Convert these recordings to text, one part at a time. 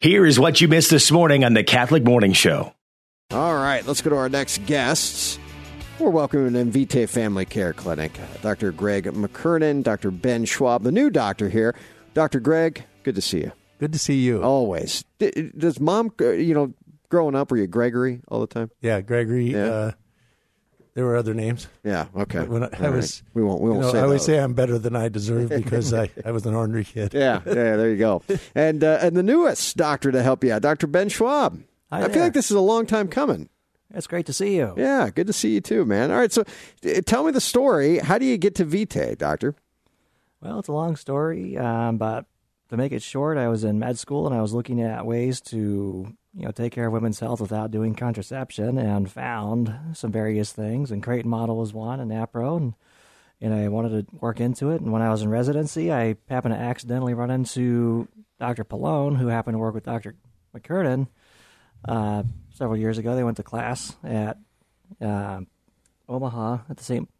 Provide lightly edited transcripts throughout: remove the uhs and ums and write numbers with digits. Here is what you missed this morning on the Catholic Morning Show. All right, let's go to our next guests. We're welcoming an Invitae Family Care Clinic. Dr. Greg McKernan, Dr. Ben Schwab, the new doctor here. Dr. Greg, good to see you. Good to see you. Always. Does mom, growing up, were you Gregory all the time? Yeah, Gregory. Yeah. There were other names. Yeah, okay. When I was, right. We won't say that. I always say I'm better than I deserve because I was an ornery kid. Yeah, there you go. And the newest doctor to help you out, Dr. Ben Schwab. Hi I feel like this is a long time coming. It's great to see you. Yeah, good to see you too, man. All right, so tell me the story. How do you get to Vitae, doctor? Well, it's a long story, but to make it short, I was in med school and I was looking at ways to take care of women's health without doing contraception, and found some various things. And Creighton Model was one, and NAPRO, and I wanted to work into it. And when I was in residency, I happened to accidentally run into Dr. Pallone, who happened to work with Dr. McKernan several years ago. They went to class at Omaha at the St.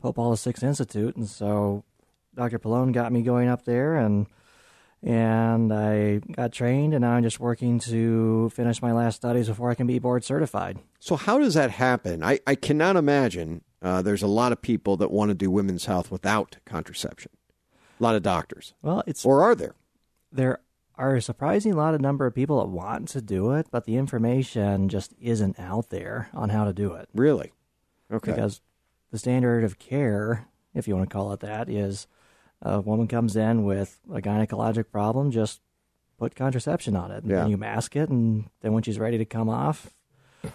Pope Paul VI Institute. And so Dr. Pallone got me going up there, and I got trained, and now I'm just working to finish my last studies before I can be board certified. So how does that happen? I cannot imagine there's a lot of people that want to do women's health without contraception. A lot of doctors. Well, or are there? There are a surprising number of people that want to do it, but the information just isn't out there on how to do it. Really? Okay. Because the standard of care, if you want to call it that, is a woman comes in with a gynecologic problem, just put contraception on it, and then you mask it, and then when she's ready to come off,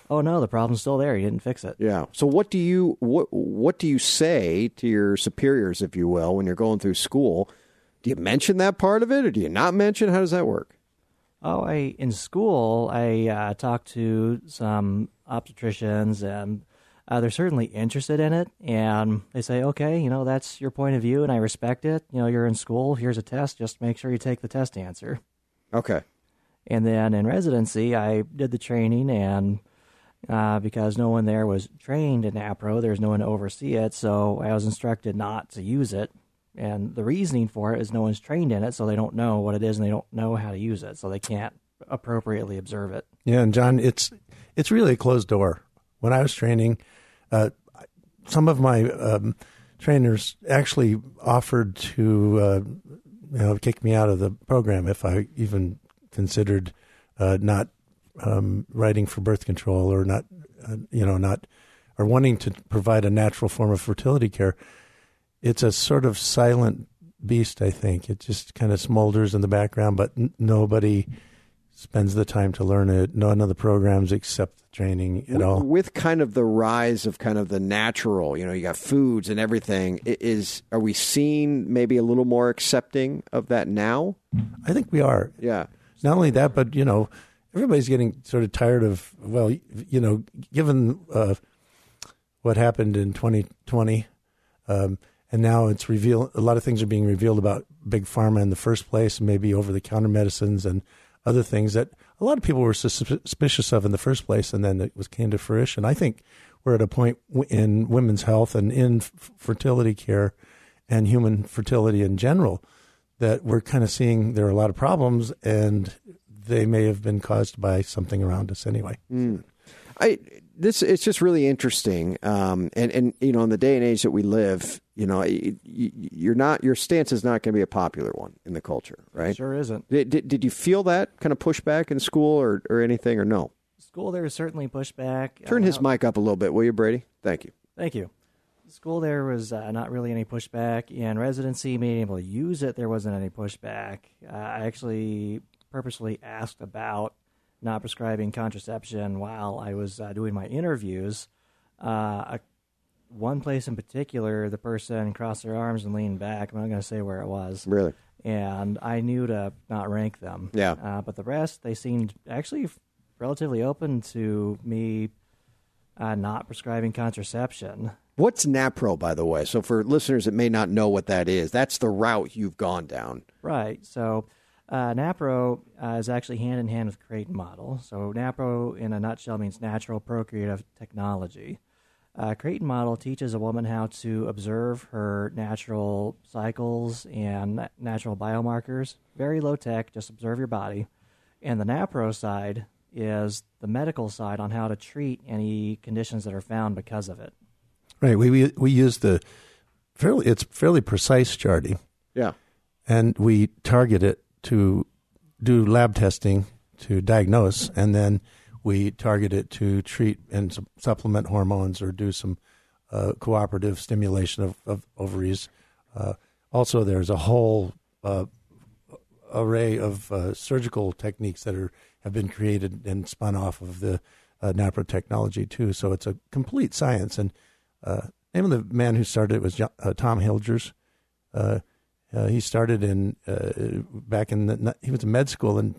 oh no, the problem's still there. You didn't fix it. Yeah. So what do you say to your superiors, if you will, when you're going through school? Do you mention that part of it, or do you not mention? How does that work? Oh, in school I talked to some obstetricians, and they're certainly interested in it, and they say, okay, that's your point of view, and I respect it. You're in school. Here's a test. Just make sure you take the test answer. Okay. And then in residency, I did the training, and because no one there was trained in NAPRO, there's no one to oversee it, so I was instructed not to use it. And the reasoning for it is no one's trained in it, so they don't know what it is, and they don't know how to use it, so they can't appropriately observe it. Yeah, and John, it's really a closed door. When I was training, some of my trainers actually offered to kick me out of the program if I even considered not writing for birth control, or not, or wanting to provide a natural form of fertility care. It's a sort of silent beast, I think. It just kind of smolders in the background, but nobody spends the time to learn it. None of the programs except the training at all. With kind of the rise of kind of the natural, you got foods and everything. Are we seeing maybe a little more accepting of that now? I think we are. Yeah. Not only that, but, everybody's getting sort of tired of, given what happened in 2020, and now it's revealed, a lot of things are being revealed about big pharma in the first place, maybe over-the-counter medicines and other things that a lot of people were suspicious of in the first place, and then it came to fruition. I think we're at a point in women's health and in fertility care and human fertility in general that we're kind of seeing there are a lot of problems, and they may have been caused by something around us anyway. Mm. It's just really interesting. In the day and age that we live, your stance is not going to be a popular one in the culture, right? It sure isn't. Did you feel that kind of pushback in school or anything, or no? School, there was certainly pushback. Turn his mic up a little bit, will you, Brady? Thank you. School, there was not really any pushback. In residency, being able to use it, there wasn't any pushback. I actually purposely asked about not prescribing contraception while I was doing my interviews. One place in particular, the person crossed their arms and leaned back. I'm not going to say where it was. Really? And I knew to not rank them. Yeah. But the rest, they seemed actually relatively open to me not prescribing contraception. What's NAPRO, by the way? So for listeners that may not know what that is, that's the route you've gone down. Right. So NAPRO is actually hand-in-hand with Creighton Model. So NAPRO, in a nutshell, means Natural Procreative Technology. Creighton Model teaches a woman how to observe her natural cycles and natural biomarkers. Very low-tech, just observe your body. And the NAPRO side is the medical side on how to treat any conditions that are found because of it. Right. We use the fairly precise charting. Yeah. And we target it to do lab testing to diagnose, and then we target it to treat and supplement hormones or do some cooperative stimulation of ovaries. Also, there's a whole array of surgical techniques that have been created and spun off of the NAPRO technology, too. So it's a complete science. And the name of the man who started it was Tom Hilgers. He started in he was in med school in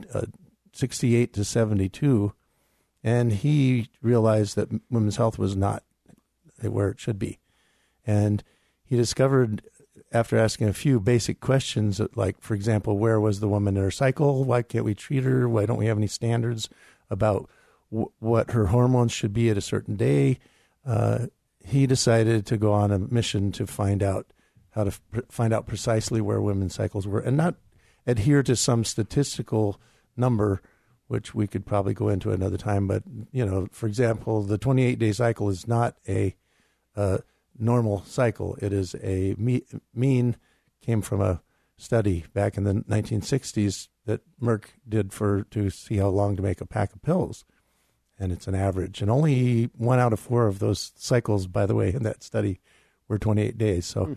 68 to 72, and he realized that women's health was not where it should be. And he discovered, after asking a few basic questions, like, for example, where was the woman in her cycle? Why can't we treat her? Why don't we have any standards about what her hormones should be at a certain day? He decided to go on a mission to find out how to find out precisely where women's cycles were, and not adhere to some statistical number, which we could probably go into another time. But, you know, for example, the 28-day cycle is not a normal cycle. It is a mean, came from a study back in the 1960s that Merck did to see how long to make a pack of pills. And it's an average. And only 1 out of 4 of those cycles, by the way, in that study were 28 days. So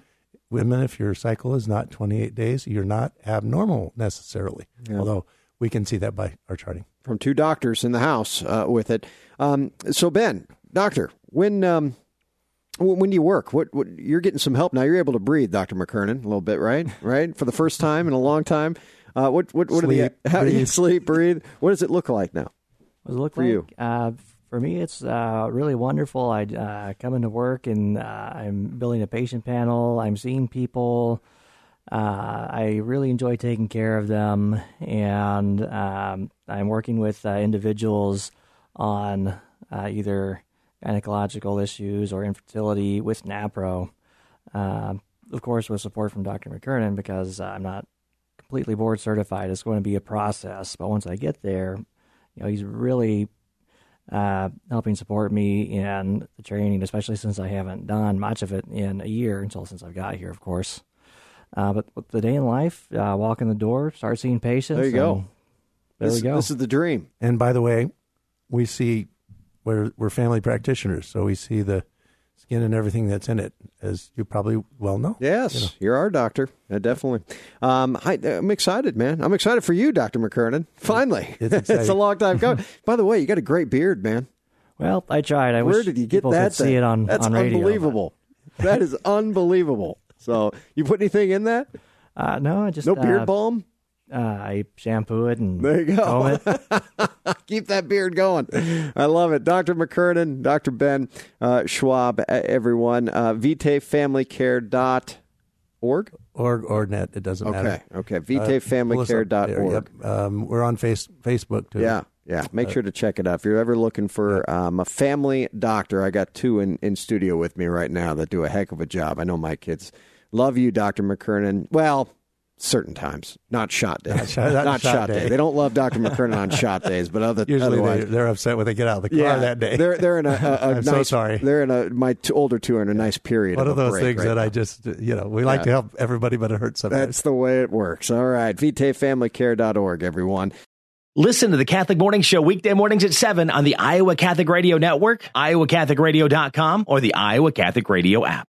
women, if your cycle is not 28 days, you're not abnormal necessarily, although we can see that by our charting. From 2 doctors in the house with it. So, Ben, doctor, when do you work? What you're getting some help now. You're able to breathe, Dr. McKernan, a little bit, right? Right? For the first time in a long time. How do you sleep, breathe? What does it look like now? What does it look for like? You? For me, it's really wonderful. I come into work and I'm building a patient panel. I'm seeing people. I really enjoy taking care of them, and I'm working with individuals on either gynecological issues or infertility with NAPRO, of course with support from Dr. McKernan, because I'm not completely board certified. It's going to be a process, but once I get there, you know, he's really helping support me in the training, especially since I haven't done much of it in a year since I've got here, of course. But with the day in life, walk in the door, start seeing patients. There you go. This is the dream. And by the way, we're family practitioners, so we see the skin and everything that's in it, as you probably well know. Yes, you know. You're our doctor, definitely. I'm excited, man. I'm excited for you, Dr. McKernan. Finally. It's a long time coming. By the way, you got a great beard, man. Well, I tried. Where did you get that? See it on radio. That's unbelievable. That is unbelievable. So you put anything in that? No, I just... No beard balm? I shampoo it and there you go. Keep that beard going. I love it. Dr. McKernan, Dr. Ben Schwab, everyone. VitaeFamilyCare.org? Org or net. It doesn't matter. Okay. VitaeFamilyCare.org. Yep. We're on Facebook, too. Yeah. Make sure to check it out. If you're ever looking for a family doctor, I got 2 in studio with me right now that do a heck of a job. I know my kids love you, Dr. McKernan. Well... Certain times, not shot days. Not shot day. They don't love Dr. McKernan on shot days, but otherwise they're upset when they get out of the car that day. They're in a I'm nice, so sorry. They're in older two are in a nice period. One of those things right that now. I just we like to help everybody, but it hurts sometimes. That's the way it works. All right, VitaeFamilyCare.org, everyone. Listen to The Catholic Morning Show weekday mornings at 7 on the Iowa Catholic Radio Network, iowacatholicradio.com, or the Iowa Catholic Radio app.